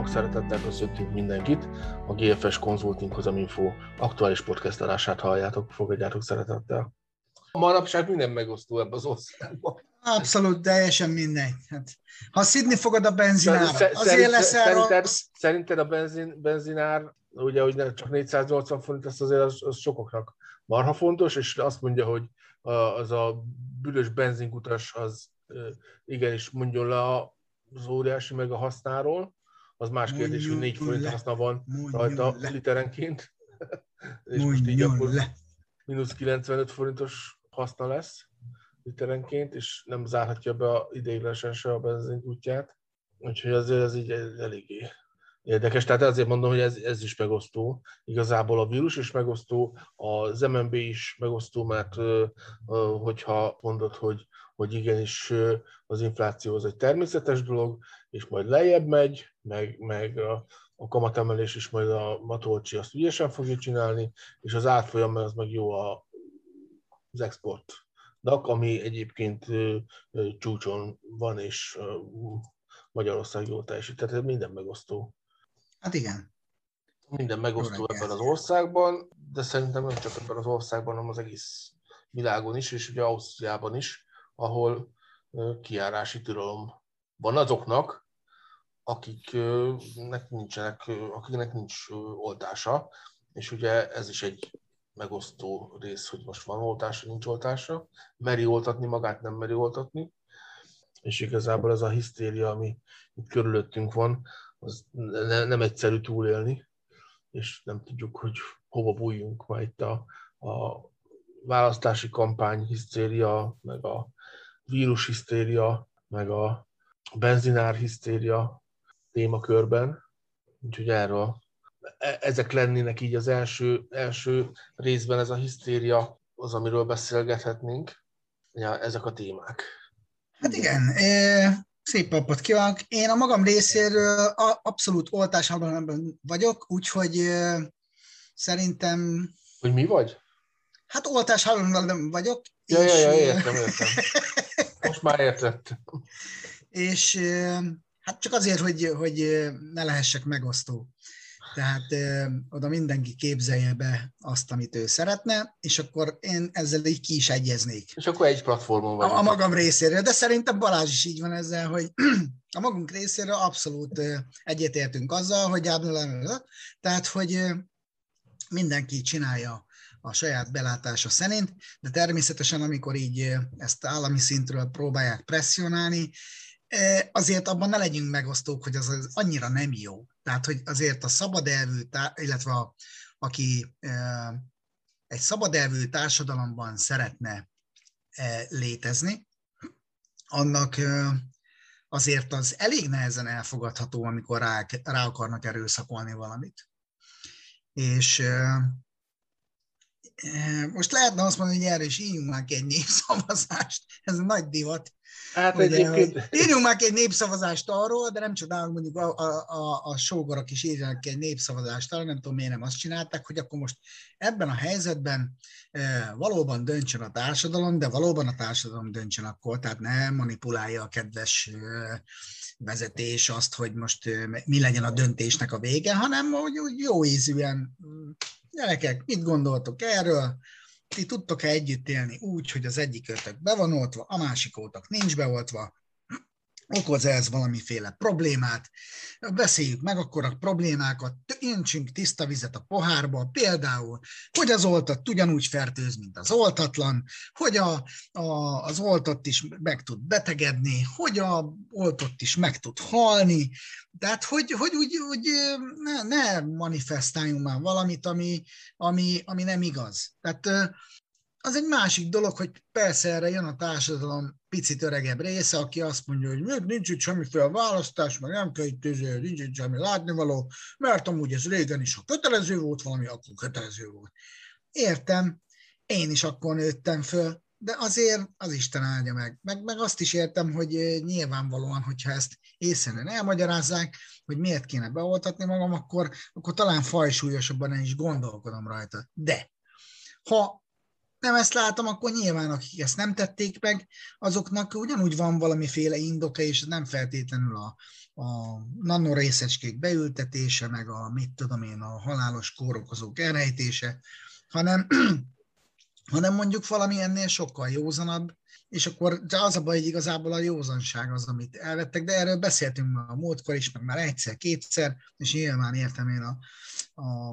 napok, szeretettel köszöntünk mindenkit, a GFS Consultinghoz a Minfo aktuális podcast adását halljátok, fogadjátok szeretettel. Manapság minden megosztó ebben az országban. Abszolút, teljesen mindegy. Hát, ha szidni fogod a benzinár, azért leszel rossz. Szerinted a benzinár, ugye hogy csak 480 forint, ez azért az sokaknak marha fontos, és azt mondja, hogy az a bűnös benzinkutas az igenis mondjon le az óriási meg a hasznáról. Az más kérdés, hogy 4 forint haszna van rajta literenként. És most így akkor mínusz 95 forintos haszna lesz literenként, és nem zárhatja be ideiglenesen se a benzinkútját. Úgyhogy azért ez így eléggé érdekes. Tehát azért mondom, hogy ez is megosztó. Igazából a vírus is megosztó, az MNB is megosztó, mert hogyha mondod, hogy igenis az infláció az egy természetes dolog, és majd lejjebb megy, meg a kamatemelés is majd a Matolcsi azt ügyesen fogja csinálni, és az árfolyam, mert az meg jó az exportnak, ami egyébként csúcson van, és Magyarország jól teljesít. Tehát minden megosztó. Hát igen. Minden megosztó ebben az országban, de szerintem nem csak ebben az országban, hanem az egész világon is, és ugye Ausztriában is, ahol kijárási tilalom van azoknak, akiknek nincs oltása, és ugye ez is egy megosztó rész, hogy most van oltása, nincs oltása, meri oltatni magát, nem meri oltatni, és igazából ez a hisztéria, ami itt körülöttünk van, az nem egyszerű túlélni, és nem tudjuk, hogy hova bújjunk már itt a választási kampány hisztéria, meg a vírus hisztéria, meg a benzinár hisztéria témakörben. Úgyhogy erről ezek lennének így az első részben, ez a hisztéria az, amiről beszélgethetnénk. Ja, ezek a témák. Hát igen, szép napot kívánok. Én a magam részéről abszolút oltásában vagyok, úgyhogy szerintem... Hogy mi vagy? Hát oltás halomban vagyok. Értem. Most már értettem. És hát csak azért, hogy ne lehessek megosztó. Tehát oda mindenki képzelje be azt, amit ő szeretne, és akkor én ezzel így ki is egyeznék. És akkor egy platformon vagyunk. A magam részéről, de szerintem Balázs is így van ezzel, hogy a magunk részéről abszolút egyetértünk azzal, hogy tehát, hogy mindenki csinálja a saját belátása szerint, de természetesen, amikor így ezt állami szintről próbálják presszionálni, azért abban ne legyünk megosztók, hogy az annyira nem jó. Tehát, hogy azért a szabadelvű, illetve aki egy szabadelvű társadalomban szeretne létezni, annak azért az elég nehezen elfogadható, amikor rá akarnak erőszakolni valamit. És most lehetne azt mondani, hogy erre is írjunk már ki egy népszavazást, ez a nagy divat. Hát egyébként... Írjunk már ki egy népszavazást arról, de nem csodálom, mondjuk a sógorok is írjanak ki egy népszavazást arról, nem tudom, miért nem azt csinálták, hogy akkor most ebben a helyzetben valóban döntsön a társadalom, de valóban a társadalom döntsön akkor, tehát ne manipulálja a kedves vezetés azt, hogy most mi legyen a döntésnek a vége, hanem hogy úgy jó ízűen... Gyerekek, mit gondoltok erről? Ti tudtok-e együtt élni úgy, hogy az egyikőtök be van oltva, a másikótök nincs beoltva, okoz ez valamiféle problémát, beszéljük meg akkor a problémákat, öntsünk tiszta vizet a pohárba, például, hogy az oltott ugyanúgy fertőz, mint az oltatlan, hogy az oltott is meg tud betegedni, hogy az oltott is meg tud halni, tehát hogy úgy ne manifestáljunk már valamit, ami nem igaz. Tehát az egy másik dolog, hogy persze erre jön a társadalom picit öregebb része, aki azt mondja, hogy nincs itt semmiféle választás, meg nem kell itt tűző, nincs itt semmi látnivaló, mert amúgy ez régen is, ha kötelező volt valami, akkor kötelező volt. Értem, én is akkor nőttem föl, de azért az Isten áldja meg azt is értem, hogy nyilvánvalóan, hogyha ezt észszerűen elmagyarázzák, hogy miért kéne beoltatni magam, akkor talán fajsúlyosabban én is gondolkodom rajta. De ha nem ezt látom, akkor nyilván akik ezt nem tették meg, azoknak ugyanúgy van valamiféle indoka, és nem feltétlenül a nanorészecskék beültetése, meg a mit tudom én, a halálos kórokozók elrejtése, hanem mondjuk valami ennél sokkal józanabb, és akkor az a baj, hogy igazából a józanság az, amit elvettek, de erről beszéltünk már a múltkor is, meg már egyszer-kétszer, és nyilván értem én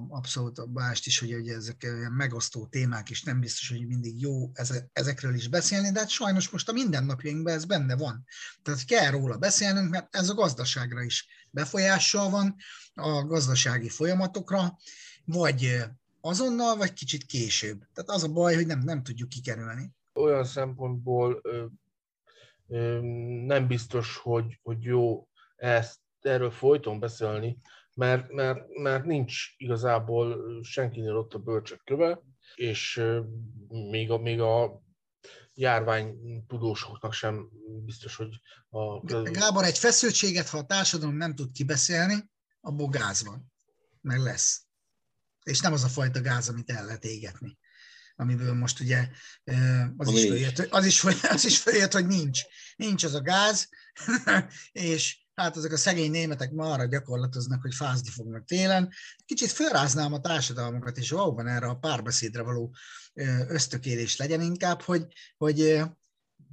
abszolút bást is, hogy ezek olyan megosztó témák, és nem biztos, hogy mindig jó ezekről is beszélni, de hát sajnos most a mindennapjainkban ez benne van. Tehát kell róla beszélnünk, mert ez a gazdaságra is befolyással van, a gazdasági folyamatokra, vagy azonnal, vagy kicsit később. Tehát az a baj, hogy nem tudjuk kikerülni. Olyan szempontból nem biztos, hogy jó erről folyton beszélni, mert nincs igazából senkinél ott a bölcsek köve, és még a járványtudósoknak sem biztos, hogy... Gábor, egy feszültséget, ha a társadalom nem tud kibeszélni, abból gáz van, meg lesz. És nem az a fajta gáz, amit el lehet égetni, amiből most ugye az is följött, hogy nincs. Nincs az a gáz, és hát azok a szegény németek ma arra gyakorlatoznak, hogy fázni fognak télen. Kicsit felráznám a társadalmakat, és valóban erre a párbeszédre való ösztökélés legyen inkább, hogy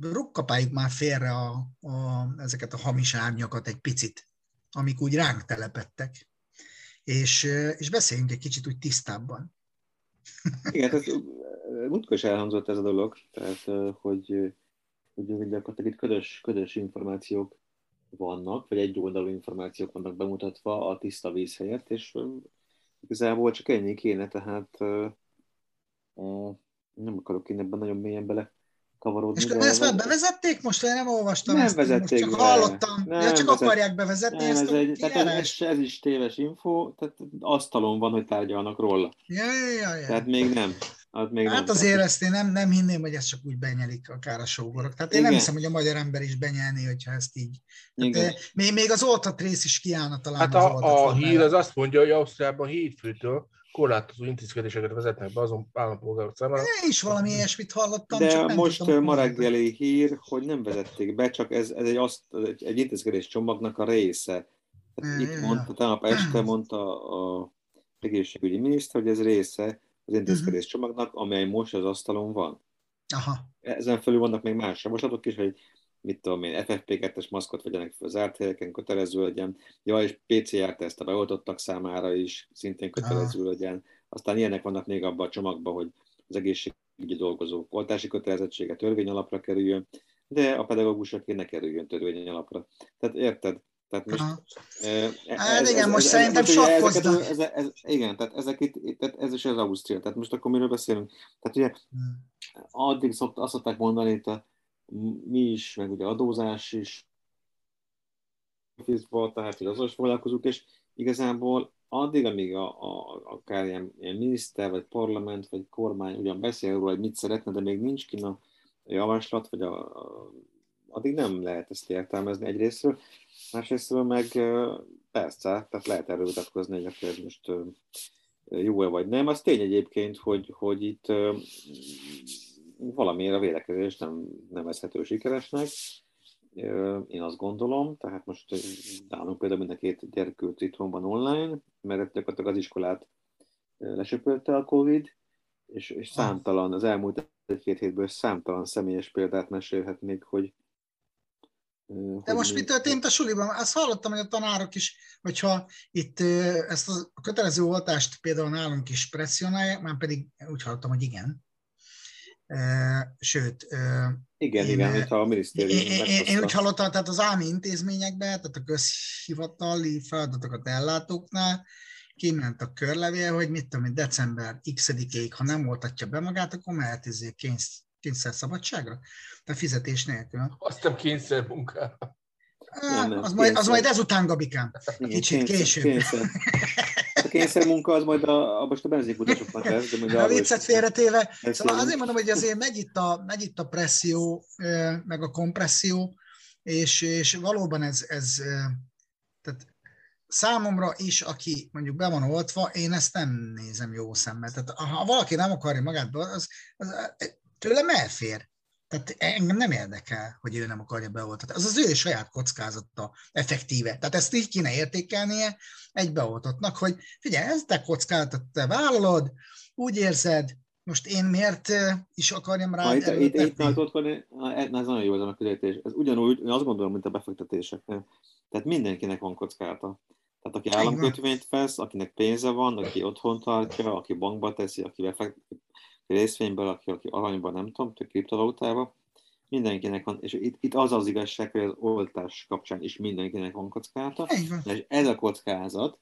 rukkapáljuk már félre ezeket a hamis árnyakat egy picit, amik úgy ránk telepettek. És beszéljünk egy kicsit úgy tisztábban. Igen, ez múltkor is elhangzott ez a dolog, tehát hogy gyakorlatilag itt ködös információk vannak, vagy egyoldalú információk vannak bemutatva a tiszta víz helyett, és igazából csak ennyi kéne, tehát nem akarok én ebben nagyon mélyen bele kavarodni. És ezt már bevezették most, vagy nem olvastam? Nem vezették. Csak hallottam, csak akarják bevezetni ezt. Ez is téves info, tehát asztalon van, hogy tárgyalnak róla. Ja. Tehát még nem. Hát azért ezt én nem hinném, hogy ezt csak úgy benyelik akár a sógorok. Tehát én nem hiszem, hogy a magyar ember is benyelné, hogyha ezt így. Még az oltat rész is kiállna talán. Hát a hír az azt mondja, hogy Ausztriában hétfőtől korlátozó intézkedéseket vezetnek be azon állampolgárok számára. Én is valami ilyesmit hallottam. De most ma reggeli hír, hogy nem vezették be, csak ez egy intézkedés csomagnak a része. Itt mondta, tegnap este mondta a egészségügyi miniszter, hogy ez része az intézkedés csomagnak, amely most az asztalon van. Aha. Ezen felül vannak még más javaslatok is, hogy mit tudom én, FFP2-es maszkot vegyenek fel az zárt helyeken, kötelező legyen, és PCR-teszt a beoltottak számára is szintén kötelező legyen. Aztán ilyenek vannak még abban a csomagban, hogy az egészségügyi dolgozók oltási kötelezettsége törvény alapra kerüljön, de a pedagógusokért ne kerüljön törvény alapra. Tehát érted? Tehát most, most szerintem sakkoznak. Igen, tehát ezek itt, tehát ez is az Ausztria. Tehát most akkor miről beszélünk? Tehát ugye addig azt szokták mondani, itt mi is, meg ugye adózás is, tehát hogy azzal is foglalkozunk, és igazából addig, amíg akár ilyen miniszter, vagy parlament, vagy kormány ugyan beszél róla, hogy mit szeretne, de még nincs kint a javaslat, vagy addig nem lehet ezt értelmezni egyrésztről, másrésztről meg persze, tehát lehet erről vitatkozni, hogy akkor ez most jó-e vagy nem. Az tény egyébként, hogy itt valamiért a védekezés nem nevezhető sikeresnek, én azt gondolom, tehát most nálunk például mind a két gyerekült itthon van online, mert gyakorlatilag az iskolát lesöpölte a Covid, és számtalan, az elmúlt egy-két hétből számtalan személyes példát mesélhetnék, hogy... De most mi történt a suliban? Azt hallottam, hogy a tanárok is, hogyha itt ezt a kötelező oltást például nálunk is presszionálják, már pedig úgy hallottam, hogy igen. Sőt... Igen, a minisztérium meghozta. Én úgy hallottam, tehát az állami intézményekben, tehát a közhivatali feladatokat ellátóknál, kiment a körlevél, hogy mit tudom én, december x-ig, ha nem oltatja be magát, akkor mehetézzék kényszerszabadságra? Tehát fizetés nélkül. Azt nem kényszermunkára. Az majd ezután, Gabikám. Kicsit később. A kényszermunka az majd most a benzinkutasoknak lesz. A viccet félretéve. Szóval azért mondom, hogy azért megy itt a presszió, meg a kompresszió, és valóban ez tehát számomra is, aki mondjuk be van oltva, én ezt nem nézem jó szemmel. Tehát ha valaki nem akarja magát beoltani, az tőlem elfér. Tehát engem nem érdekel, hogy ő nem akarja beoltatni. Az az ő saját kockázata effektíve. Tehát ezt így kéne értékelnie egy beoltottnak, hogy figyelj, ezt te kockázatot te vállalod, úgy érzed, most én miért is akarjam rá előtetni? Ez nagyon jó ez a különbség. Ez ugyanúgy, én azt gondolom, mint a befektetéseknél. Tehát mindenkinek van kockázata. Tehát aki államkötvényt vesz, akinek pénze van, aki otthon tartja, aki bankba teszi, aki befektet, részvényben, aki aranyban, nem tudom, kriptovalutában, mindenkinek van, és itt az az igazság, hogy az oltás kapcsán is mindenkinek van kockázata, és ez a kockázat,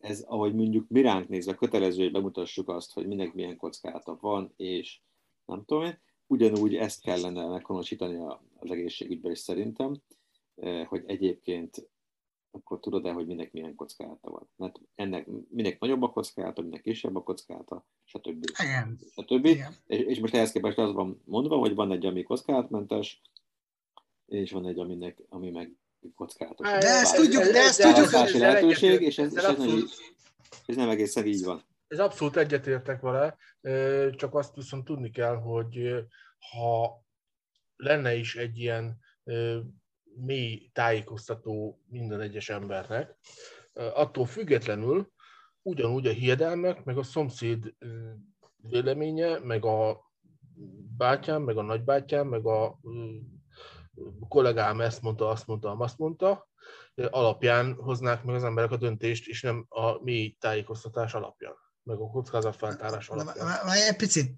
ez ahogy mondjuk mi ránk nézve kötelező, hogy bemutassuk azt, hogy mindenki milyen kockázata van, és nem tudom én, ugyanúgy ezt kellene meghonosítani az egészségügyben is szerintem, hogy egyébként akkor tudod-e, hogy minek milyen kockázata van. Mert ennek minek nagyobb a kockázata, minek kisebb a kockázata, stb. És most ehhez képest az van mondva, hogy van egy, ami kockázatmentes, és van egy, ami meg kockázatos. De ezt tudjuk. Ez lehetőség, és ez nem egészen így van. Ez abszolút egyetértek vele, csak azt viszont tudni kell, hogy ha lenne is egy ilyen mély tájékoztató minden egyes embernek, attól függetlenül ugyanúgy a hiedelmek, meg a szomszéd véleménye, meg a bátyám, meg a nagybátyám, meg a kollégám ezt mondta, azt mondta, azt mondta, alapján hoznák meg az emberek a döntést, és nem a mély tájékoztatás alapján, meg a kockázatfeltárás alapján. Egy picit,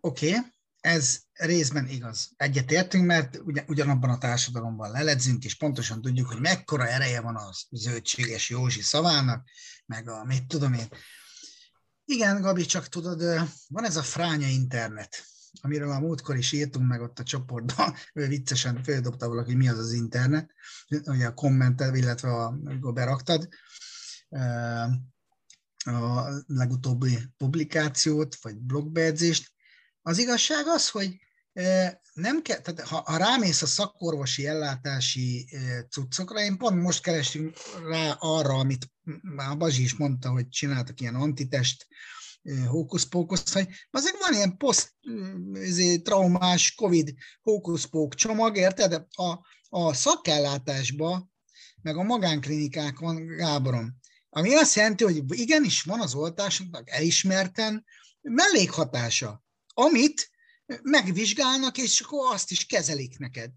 oké. Ez részben igaz. Egyetértünk, mert ugyanabban a társadalomban leledzünk, és pontosan tudjuk, hogy mekkora ereje van az zöldséges Józsi szavának, meg a mit tudom én. Igen, Gabi, csak tudod, van ez a fránya internet, amiről a múltkor is írtunk meg ott a csoportban, ő viccesen földobta valaki, hogy mi az az internet, ugye a kommentet, illetve amikor beraktad a legutóbbi publikációt, vagy blogbejegyzést. Az igazság az, hogy nem kell, tehát ha rámész a szakorvosi ellátási cuccokra, én pont most keresünk rá arra, amit már Bazsi is mondta, hogy csináltak ilyen antitest hókuszpókuszt, hogy azért van ilyen poszttraumás Covid hókuszpók csomag, érted? A szakellátásban, meg a magánklinikák van, Gáborom. Ami azt jelenti, hogy igenis van az oltásunknak elismerten mellékhatása, amit megvizsgálnak, és akkor azt is kezelik neked.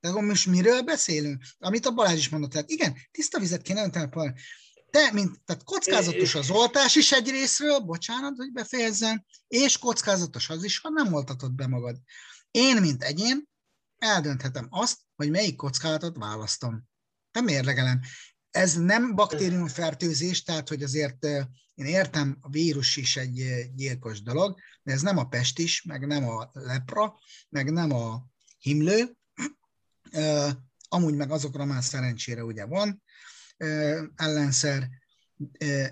Tehát most miről beszélünk? Amit a Balázs is mondott, tehát igen, tiszta vizet kéne önteni. Tehát kockázatos az oltás is egy részről, bocsánat, hogy befejezzem, és kockázatos az is, ha nem oltatod be magad. Én, mint egyén, eldönthetem azt, hogy melyik kockázatot választom. Nem mérlegelem. Ez nem baktériumfertőzés, tehát hogy azért én értem, a vírus is egy gyilkos dolog, de ez nem a pestis, meg nem a lepra, meg nem a himlő, amúgy meg azokra már szerencsére ugye van ellenszer,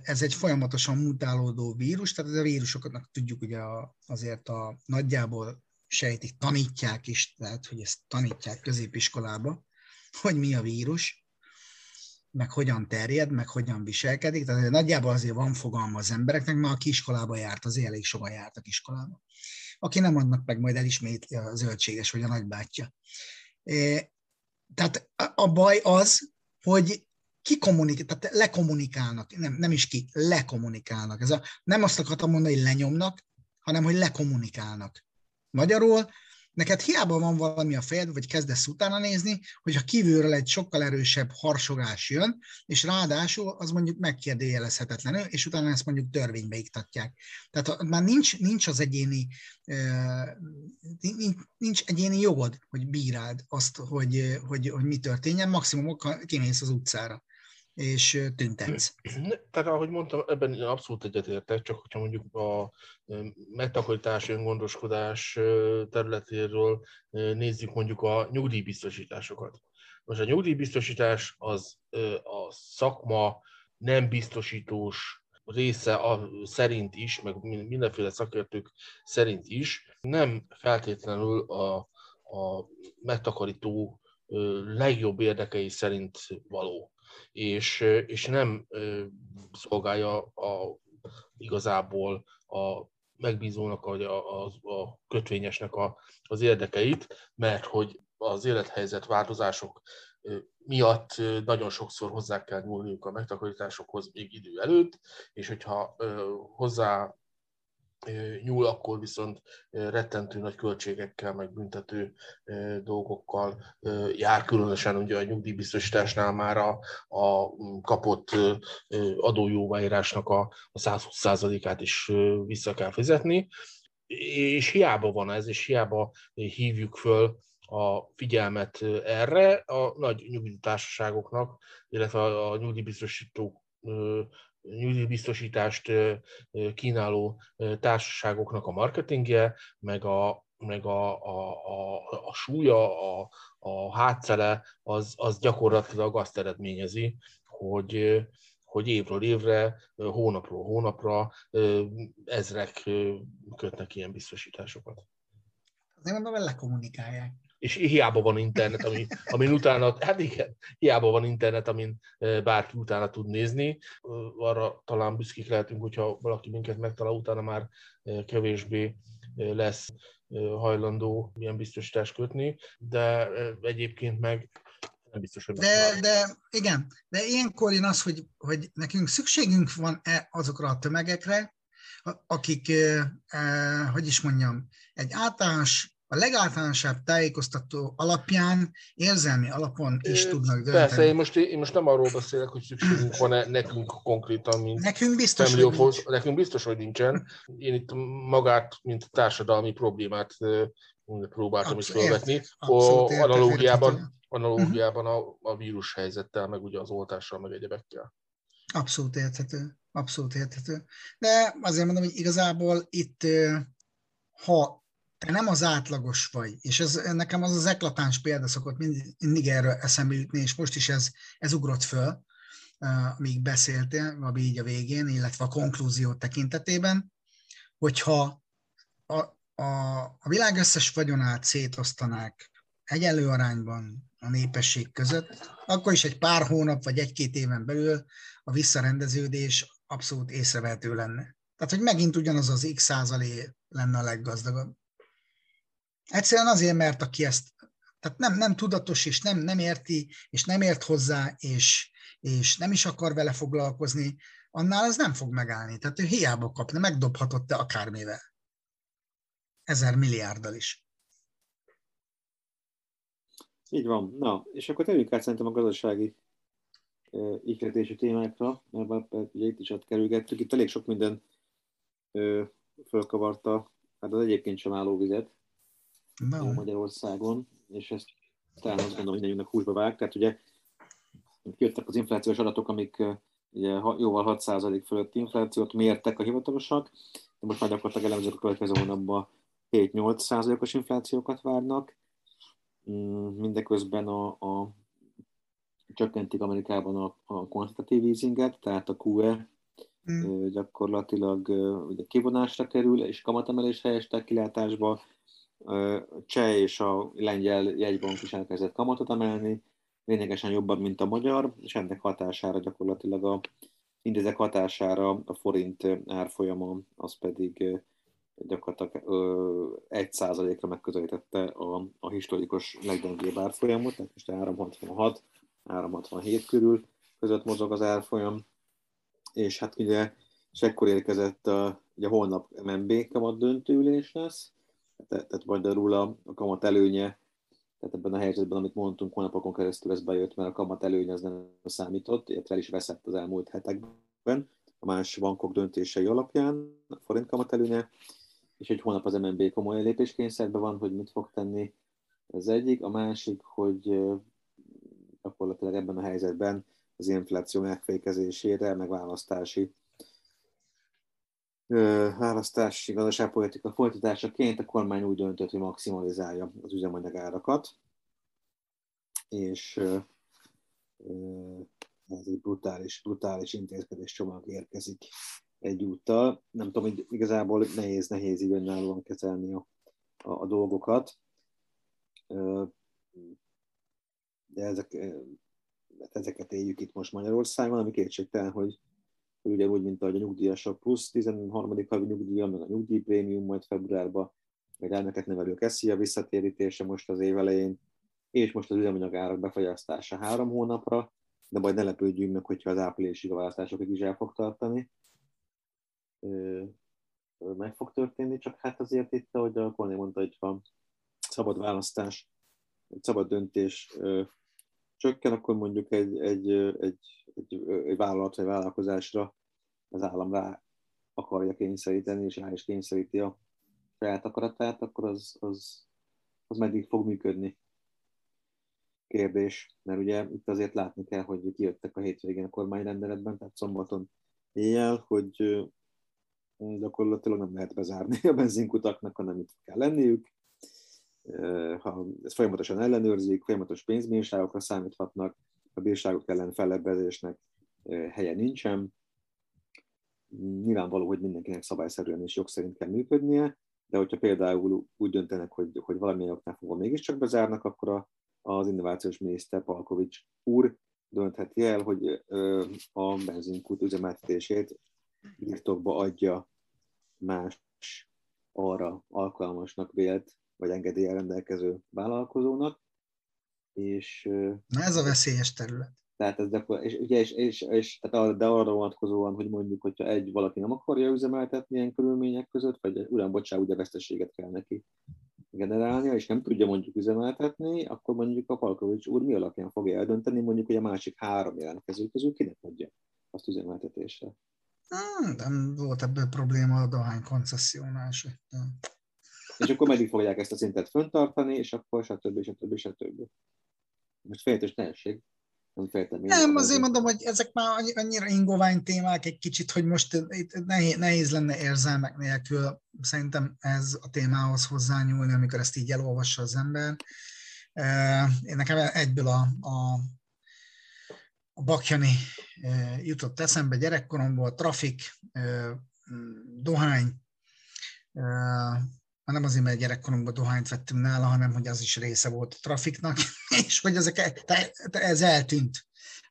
ez egy folyamatosan mutálódó vírus, tehát a vírusoknak tudjuk ugye azért a nagyjából sejtik, tanítják is, tehát hogy ezt tanítják középiskolába, hogy mi a vírus, meg hogyan terjed, meg hogyan viselkedik. Tehát nagyjából azért van fogalma az embereknek, mert aki iskolába járt, azért elég sokan jártak iskolába. Aki nem, annak meg majd elismétli a zöldséges vagy a nagybátyja. Tehát a baj az, hogy tehát lekommunikálnak, nem is lekommunikálnak. Ez nem azt akartam mondani, hogy lenyomnak, hanem hogy lekommunikálnak. Magyarul, neked hiába van valami a fejed, vagy kezdesz utána nézni, hogyha kívülről egy sokkal erősebb harsogás jön, és ráadásul az mondjuk megkérdőjelezhetetlenül, és utána ezt mondjuk törvénybe iktatják. Tehát már nincs az egyéni, nincs egyéni jogod, hogy bíráld azt, hogy mi történjen, maximum kimész az utcára, és tüntetsz. Tehát ahogy mondtam, ebben abszolút egyetértek, csak hogyha mondjuk a megtakarítás, öngondoskodás területéről nézzük mondjuk a nyugdíjbiztosításokat. Most a nyugdíjbiztosítás az a szakma nem biztosítós része szerint is, meg mindenféle szakértők szerint is, nem feltétlenül a megtakarító legjobb érdekei szerint való. és nem szolgálja igazából a megbízónak, vagy a kötvényesnek az érdekeit, mert hogy az élethelyzet változások miatt nagyon sokszor hozzá kell nyúlniuk a megtakarításokhoz még idő előtt, és hogyha hozzá nyúl, akkor viszont rettentő nagy költségekkel, meg büntető dolgokkal jár, különösen ugye a nyugdíjbiztosításnál már a kapott adójóváírásnak a 120%-át is vissza kell fizetni, és hiába van ez, és hiába hívjuk föl a figyelmet erre, a nagy nyugdíjtársaságoknak, illetve a nyugdíjbiztosítást kínáló társaságoknak a marketingje, meg a súlya, a hátszele, az gyakorlatilag azt eredményezi, hogy évről évre, hónapról hónapra ezrek kötnek ilyen biztosításokat. Azért mondom, hogy lekommunikálják. És hiába van internet, amin utána, hát igen, hiába van internet, amin bárki utána tud nézni. Arra talán büszkék lehetünk, hogyha valaki minket megtalál, utána már kevésbé lesz hajlandó ilyen biztosítást kötni, de egyébként meg nem biztos, hogy megtaláljuk. De ilyenkor jön az, hogy nekünk szükségünk van azokra a tömegekre, akik, hogy is mondjam, egy általános, a legáltalánosabb tájékoztató alapján, érzelmi alapon is tudnak dönteni. Persze, én most nem arról beszélek, hogy szükségünk van-e nekünk konkrétan, mint Family Office. Nekünk biztos, hogy nincsen. Én itt magát, mint társadalmi problémát próbáltam is felvetni. Analógiában a vírus helyzettel, meg ugye az oltással, meg egyebekkel. Abszolút érthető. De azért mondom, hogy igazából itt, ha te nem az átlagos vagy, és ez nekem az eklatáns példa szokott mindig erről eszembe jutni, és most is ez ugrott föl, amíg beszéltél, vagy így a végén, illetve a konklúzió tekintetében, hogyha a világ összes vagyonát szétosztanák egyenlő arányban a népesség között, akkor is egy pár hónap, vagy egy-két éven belül a visszarendeződés abszolút észrevehető lenne. Tehát, hogy megint ugyanaz az x% lenne a leggazdagabb. Egyszerűen azért, mert aki ezt tehát nem tudatos, és nem érti, és nem ért hozzá, és nem is akar vele foglalkozni, annál ez nem fog megállni. Tehát ő hiába kapna, megdobhatott te akármivel. 1000 milliárddal is. Így van. Na, és akkor tegyünk át szerintem a gazdasági ihletési témákra, mert ugye itt is ott kerülgettük. Itt elég sok minden fölkavarta, hát az egyébként sem álló vizet. No. Magyarországon, és ezt talán azt gondolom, hogy mindegyünknek húsba vág. Tehát ugye jöttek az inflációs adatok, amik ugye, jóval 6% fölötti inflációt mértek a hivatalosak, de most már gyakorlatilag elemzők a következő hónapban 7-8%-os inflációkat várnak. Mindeközben csökkentik Amerikában a kvantitatív easinget, tehát a QE gyakorlatilag ugye, kivonásra kerül, és kamatemelés helyett kilátásba. Cseh és a lengyel jegybank is elkezdett kamatot emelni, lényegesen jobban, mint a magyar, és ennek hatására gyakorlatilag mindezek hatására a forint árfolyama, az pedig gyakorlatilag 1%-ra megközelítette a historikus leggyengébb árfolyamot, tehát most 3,66-3,67 körül között mozog az árfolyam, és hát ugye, és ekkor érkezett, ugye holnap MNB kamat döntőülés lesz, tehát magyarul a kamat előnye, tehát ebben a helyzetben, amit mondtunk, hónapokon keresztül ez bejött, mert a kamat előnye az nem számított, illetve el is veszett az elmúlt hetekben, a más bankok döntései alapján, a forint kamat előnye, és egy hónap az MNB komoly lépéskényszerben van, hogy mit fog tenni az egyik, a másik, hogy gyakorlatilag ebben a helyzetben az infláció megfékezésére, meg választási gazdaságpolitika folytatásaként a kormány úgy döntött, hogy maximalizálja az üzemanyag árakat, és ez egy brutális intézkedés csomag érkezik egyúttal. Nem tudom, hogy igazából nehéz így önállóan kezelni a dolgokat. De ezek ezeket éljük itt most Magyarországon, ami kétségtelen, hogy ugyanúgy, mint ahogy a nyugdíjasok plusz 13. havi nyugdíja, meg a nyugdíjprémium majd februárban, meg elnöket nevelők eszi a visszatérítése most az év elején, és most az üzemanyagárak befagyasztása 3 hónapra, de majd ne lepődjünk meg, hogyha az áprilisig a választásokig is el fog tartani. Meg fog történni, csak hát azért itt, ahogy a Korné mondta, hogy ha szabad választás, szabad döntés csökken, akkor mondjuk egy vállalat vagy vállalkozásra az állam rá akarja kényszeríteni, és rá is kényszeríti a saját akaratát, akkor az meddig fog működni. Kérdés, mert ugye itt azért látni kell, hogy kijöttek a hétvégén a kormányrendeletben, tehát szombaton éjjel, hogy gyakorlatilag nem lehet bezárni a benzinkutaknak, hanem itt kell lenniük. Ha ezt folyamatosan ellenőrzik, folyamatos pénzbírságokra számíthatnak, a bírságok ellen fellebbezésnek helye nincsen. Nyilvánvaló, hogy mindenkinek szabályszerűen és jog szerint kell működnie, de hogyha például úgy döntenek, hogy valamilyen oknál fogva mégiscsak bezárnak, akkor az innovációs miniszter Palkovics úr döntheti el, hogy a benzinkút üzemeltetését birtokba adja más arra alkalmasnak vélt, vagy engedéllyel rendelkező vállalkozónak. És, na ez a veszélyes terület. Tehát ez de arra vonatkozóan, hogy mondjuk, hogyha valaki nem akarja üzemeltetni ilyen körülmények között, vagy uram, bocsánat, ugye veszteséget kell neki generálnia, és nem tudja mondjuk üzemeltetni, akkor mondjuk a Palkovics úr mi alapján fogja eldönteni, mondjuk, hogy a másik 3 jelentkező közül kinek adja azt üzemeltetésre. Nem volt ebből probléma a dohány koncessionás. És akkor meddig fogják ezt a szintet föntartani, és akkor stb. Most féltős tehesség. Nem, azért mondom, hogy ezek már annyira ingovány témák egy kicsit, hogy most nehéz lenne érzelmek nélkül szerintem ez a témához hozzányúlni, amikor ezt így elolvassa az ember. Én nekem egyből a Bakjani jutott eszembe gyerekkoromból, trafik, dohány, nem azért, mert gyerekkoromban dohányt vettünk nála, hanem hogy az is része volt a trafiknak, és hogy ezek, ez eltűnt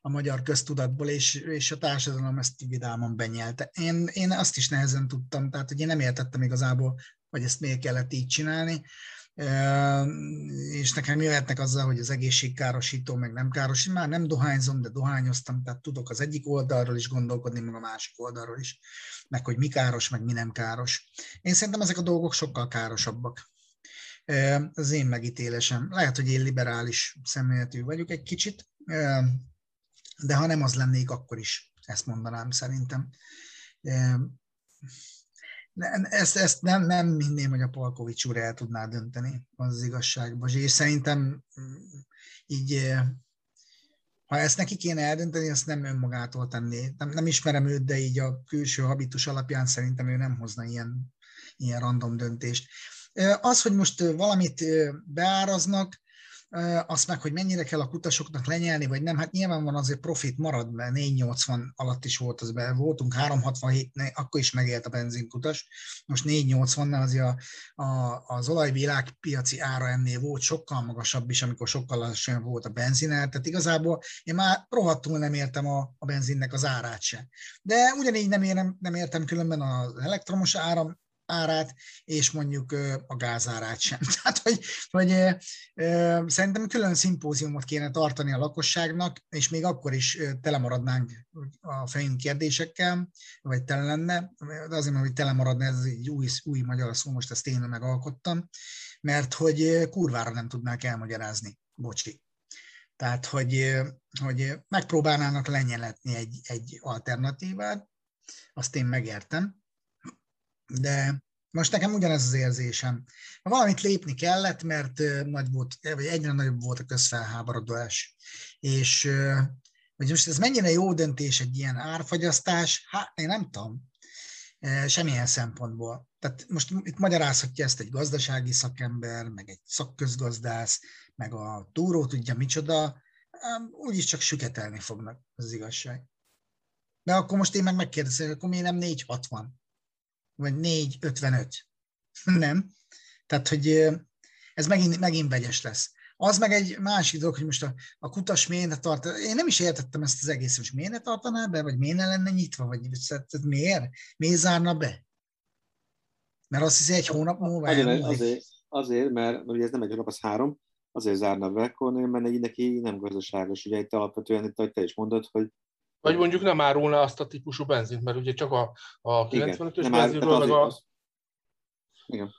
a magyar köztudatból, és a társadalom ezt vidáman benyelte. Én azt is nehezen tudtam, tehát hogy én nem értettem igazából, hogy ezt miért kellett így csinálni, és nekem jöhetnek azzal, hogy az egészségkárosító, meg nem károsít, már nem dohányzom, de dohányoztam, tehát tudok az egyik oldalról is gondolkodni, meg a másik oldalról is, meg hogy mi káros, meg mi nem káros. Én szerintem ezek a dolgok sokkal károsabbak. Az én megítélésem. Lehet, hogy én liberális szemléletű vagyok egy kicsit, de ha nem az lennék, akkor is ezt mondanám szerintem. Ezt nem hinném, hogy a Palkovics úr el tudná dönteni az igazságban. És szerintem így, ha ezt neki kéne eldönteni, azt nem önmagától tenni. Nem ismerem őt, de így a külső habitus alapján szerintem ő nem hozna ilyen random döntést. Az, hogy most valamit beáraznak, azt meg, hogy mennyire kell a kutasoknak lenyelni, vagy nem, hát nyilván van azért profit marad, mert 480 alatt is volt az be. Voltunk 367-nél, akkor is megélt a benzinkutas. Most 480-nál azért az olajvilágpiaci ára ennél volt sokkal magasabb is, amikor sokkal lassabb volt a benzinár. Tehát igazából én már rohadtul nem értem a benzinnek az árát se. De ugyanígy nem értem különben az elektromos árát, és mondjuk a gázárát sem. Tehát, hogy szerintem külön szimpóziumot kéne tartani a lakosságnak, és még akkor is telemaradnánk a fejünk kérdésekkel, vagy tele lenne, de azért, hogy telemaradna, ez egy új magyar szó, most ezt én megalkottam, mert hogy kurvára nem tudnák elmagyarázni, bocsi. Tehát, hogy megpróbálnának lenyeletni egy alternatívát, azt én megértem, de most nekem ugyanez az érzésem. Valamit lépni kellett, mert nagy volt, vagy egyre nagyobb volt a közfelháborodás. És hogy most ez mennyire jó döntés egy ilyen árfagyasztás, hát én nem tudom, semmilyen szempontból. Tehát most itt magyarázhatja ezt egy gazdasági szakember, meg egy szakközgazdász, meg a túró tudja micsoda, úgyis csak süketelni fognak, az igazság. De akkor most én meg megkérdezem, akkor miért nem 460? Vagy 4,55. Nem? Tehát, hogy ez megint vegyes lesz. Az meg egy másik dolog, hogy most a kutas miért tart, én nem is értettem ezt az egészet, hogy miért ne tartaná be, vagy miért ne lenne nyitva, vagy miért? Miért zárna be? Mert azt hiszem, egy hónap múlva azért, mert ugye ez nem egy hónap, az 3, azért zárna be, akkor mert neki nem gazdaságos. Ugye itt alapvetően, itt, ahogy te is mondod, hogy... Vagy mondjuk nem árulna azt a típusú benzint, mert ugye csak a 95-ös benzinről meg a... Igen.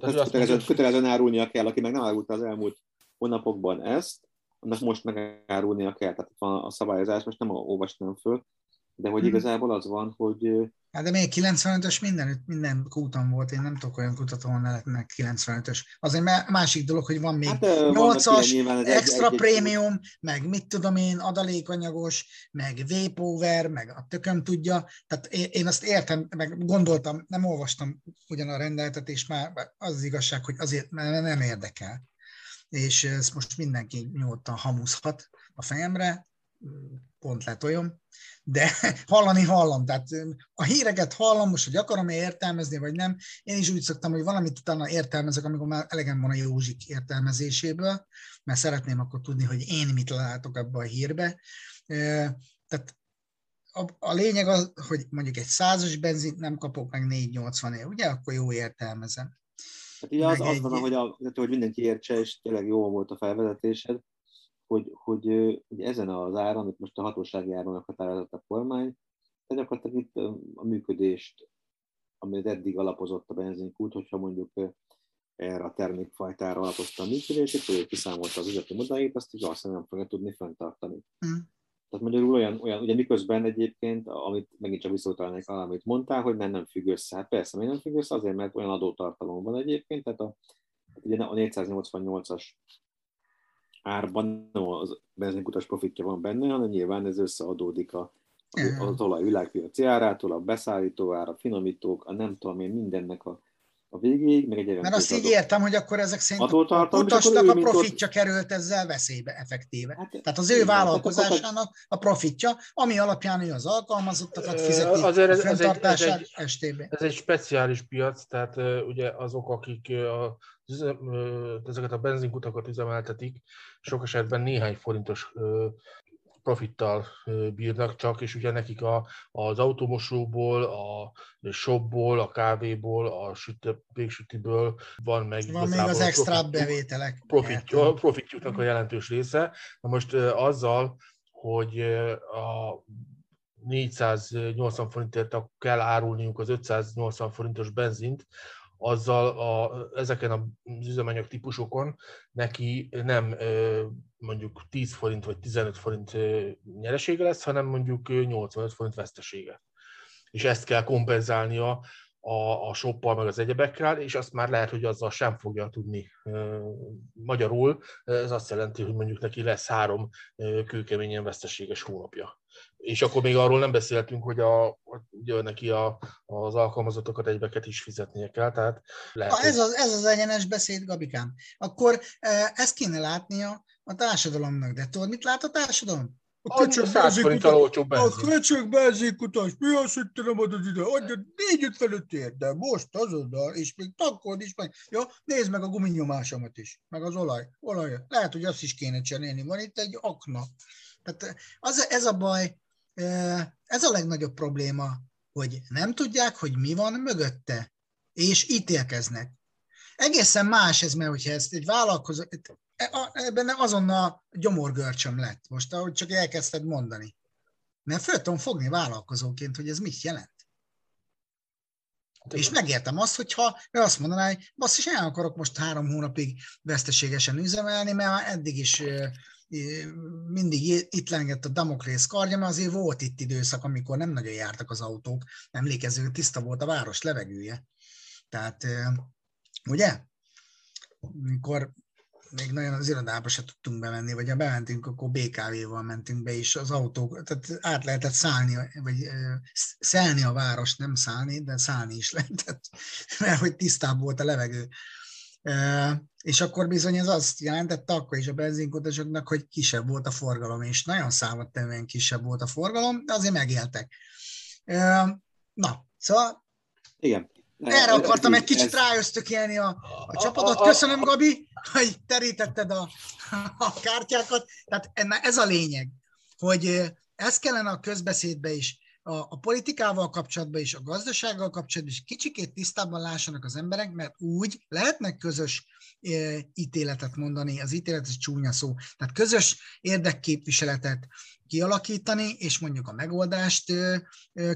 Ezt kötelezően árulnia kell, aki meg nem árulta az elmúlt hónapokban ezt, annak most meg árulnia kell. Tehát van a szabályozás, most nem olvastam föl, de hogy igazából az van, hogy... Hát de még 95-ös minden kúton volt, én nem tudok olyan kutató, ahol ne lehetnek 95-ös. Az egy másik dolog, hogy van még hát, 8-as, extra prémium, meg mit tudom én, adalékanyagos, meg vapover, meg a tököm tudja. Tehát én azt értem, meg gondoltam, nem olvastam ugyan a rendeltetést, már az az igazság, hogy azért nem érdekel. És ez most mindenki nyugodtan hamuzhat a fejemre, pont letoljom, de hallani hallom, tehát a híreket hallom most, hogy akarom-e értelmezni, vagy nem. Én is úgy szoktam, hogy valamit utána értelmezek, amikor már elegem van a Józsik értelmezéséből, mert szeretném akkor tudni, hogy én mit látok ebbe a hírbe. Tehát a lényeg az, hogy mondjuk egy 100-as benzint nem kapok meg 4,80-ért, ugye? Akkor jó értelmezem. Hát ugye az van, hogy mindenki értse, és tényleg jó volt a felvezetésed, hogy ezen az áron, amit most a hatósági áron meghatározott a kormány, de gyakorlatilag itt a működést, amit eddig alapozott a benzinkút, hogyha mondjuk erre a termékfajtára alapozta a működést, hogy kiszámolta az üzleti modelljét, azt így aztán nem fogja tudni fenntartani. Tehát magyarul olyan, ugye miközben egyébként, amit megint csak visszautalnék alá, amit mondtál, hogy nem függ össze. Hát persze, még nem függ össze, azért, mert olyan adótartalom van egyébként, tehát ugye a 488-as árban nem az benzinkutas profitja van benne, hanem nyilván ez összeadódik az olaj világpiaci árától, a beszállító ára, a finomítók, a nem tudom én mindennek a végéig, meg egy jelentős. Mert azt így értem, hogy akkor ezek szerint a utasnak a profitja került ezzel veszélybe effektíve. Hát, tehát az ő vállalkozásának a profitja, ami alapján ő az alkalmazottakat fizeti a fenntartását estében. Ez egy speciális piac, tehát ugye azok, akik ezeket a benzinkutakat üzemeltetik, sok esetben néhány forintos profittal bírnak csak, és ugye nekik az automosóból, a shopból, a kávéból, a végsütiből van meg van még az extra bevételek. Profitjuknak a jelentős része. Na most azzal, hogy a 480 forintért kell árulniuk az 580 forintos benzint, azzal ezeken az üzemanyag típusokon neki nem mondjuk 10 forint vagy 15 forint nyeresége lesz, hanem mondjuk 85 forint vesztesége. És ezt kell kompenzálnia a shoppal, meg az egyebekkel, és azt már lehet, hogy azzal sem fogja tudni. Magyarul ez azt jelenti, hogy mondjuk neki lesz 3 kőkeményen veszteséges hónapja. És akkor még arról nem beszéltünk, hogy neki az alkalmazottakat egybeket is fizetnie kell. Tehát lehet, ez az egyenes beszéd, Gabikám. Akkor ezt kéne látnia a társadalomnak. De tudod, mit lát a társadalom? A köcsög benzinkutas, mi az, hogy te nem adod ide, adjad 4,55-ért, de most azonnal, és még takkod is meg. Ja, nézd meg a guminyomásomat is, meg az olajat. Lehet, hogy azt is kéne cserélni, van itt egy akna. Tehát ez a baj, ez a legnagyobb probléma, hogy nem tudják, hogy mi van mögötte, és ítélkeznek. Egészen más ez, mert hogyha ezt egy vállalkozó... Ebben azonnal gyomorgörcsöm lett most, ahogy csak elkezdted mondani. Mert föl tudom fogni vállalkozóként, hogy ez mit jelent. És megértem azt, hogyha ő azt mondaná, hogy basszus, el akarok most 3 hónapig veszteségesen üzemelni, mert már eddig is mindig itt lengett a Damoklész kardja, mert azért volt itt időszak, amikor nem nagyon jártak az autók, emlékező, tiszta volt a város levegője. Tehát, ugye? Mikor még nagyon az irodába se tudtunk bemenni, vagy ha bementünk, akkor BKV-val mentünk be is az autók, tehát át lehetett szállni, vagy szelni a várost, nem szállni, de szállni is lehetett, mert hogy tisztább volt a levegő. És akkor bizony ez azt jelentette akkor is a benzinkutasoknak, hogy kisebb volt a forgalom, és nagyon számottevően kisebb volt a forgalom, de azért megéltek. Na, szóval... Igen. Erre akartam egy kicsit ráösztökélni a csapatot. Köszönöm, Gabi, hogy terítetted a kártyákat. Tehát ez a lényeg, hogy ez kellene a közbeszédbe is, a politikával kapcsolatban is, a gazdasággal kapcsolatban is kicsikét tisztában lássanak az emberek, mert úgy lehetnek közös ítéletet mondani, az ítélet is csúnya szó. Tehát közös érdekképviseletet kialakítani, és mondjuk a megoldást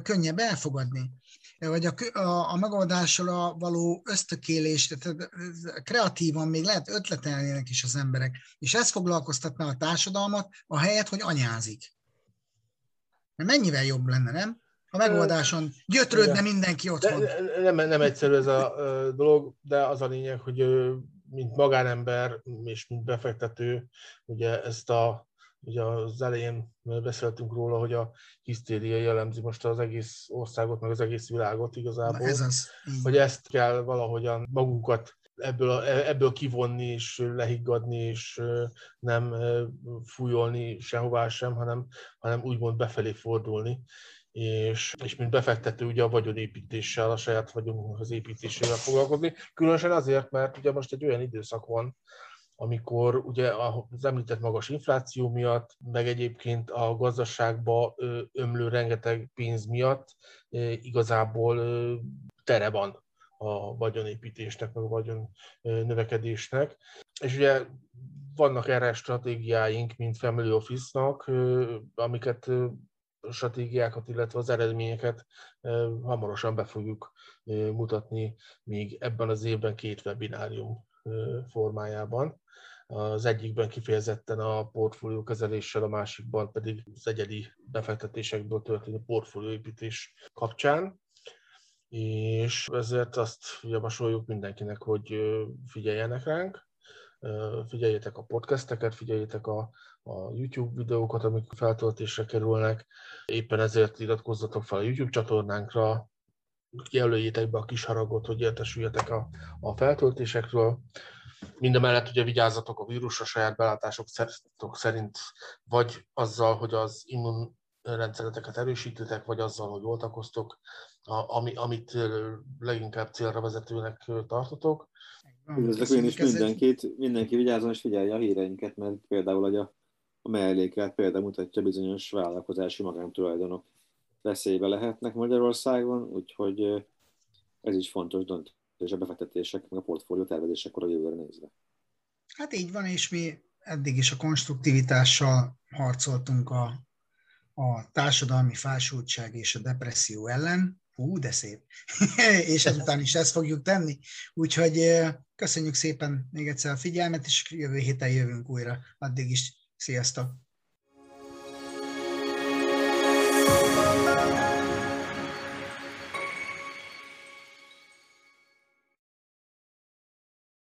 könnyebb elfogadni. Vagy a megoldásra való ösztökélést, tehát kreatívan még lehet ötletelnének is az emberek, és ez foglalkoztatná a társadalmat, ahelyett, hogy anyázik. Mert mennyivel jobb lenne, nem? A megoldáson gyötrődne mindenki otthon. Nem egyszerű ez a dolog, de az a lényeg, hogy mint magánember és mint befektető, ugye ugye az elején beszéltünk róla, hogy a hisztéria jellemzi most az egész országot, meg az egész világot igazából. Hogy ezt kell valahogyan magunkat ebből kivonni, és lehiggadni, és nem fújolni sehová sem, hanem úgymond befelé fordulni. És mint befektető ugye a vagyonépítéssel, a saját vagyonunk az építésével foglalkozni. Különösen azért, mert ugye most egy olyan időszak van, amikor ugye az említett magas infláció miatt, meg egyébként a gazdaságba ömlő rengeteg pénz miatt igazából tere van a vagyonépítésnek, meg a vagyon növekedésnek. És ugye vannak erre stratégiáink, mint Family Office-nak, amiket stratégiákat, illetve az eredményeket hamarosan be fogjuk mutatni, még ebben az évben 2 webinárium formájában. Az egyikben kifejezetten a portfólió kezeléssel, a másikban pedig az egyedi befektetésekből történő portfólióépítés kapcsán. És ezért azt javasoljuk mindenkinek, hogy figyeljenek ránk, figyeljétek a podcasteket, figyeljétek a YouTube videókat, amik feltöltésre kerülnek. Éppen ezért iratkozzatok fel a YouTube csatornánkra, jelöljétek be a kis haragot, hogy értesüljetek a feltöltésekről. Mindemellett ugye vigyázzatok a vírusra saját belátások szerint, vagy azzal, hogy az immunrendszereteket erősítitek, vagy azzal, hogy oltakoztok, amit leginkább célra vezetőnek tartotok. Üdvözlök én is mindenkit, mindenki vigyázzon és figyelje a híreinket, mert például a melléklet például mutatja, bizonyos vállalkozási magántulajdonok veszélybe lehetnek Magyarországon, úgyhogy ez is fontos döntés a befektetések, meg a portfólió tervezésekor a jövőre nézve. Hát így van, és mi eddig is a konstruktivitással harcoltunk a társadalmi fásultság és a depresszió ellen. Hú, de szép! És ezután is ezt fogjuk tenni. Úgyhogy köszönjük szépen még egyszer a figyelmet, és jövő héten jövünk újra. Addig is sziasztok!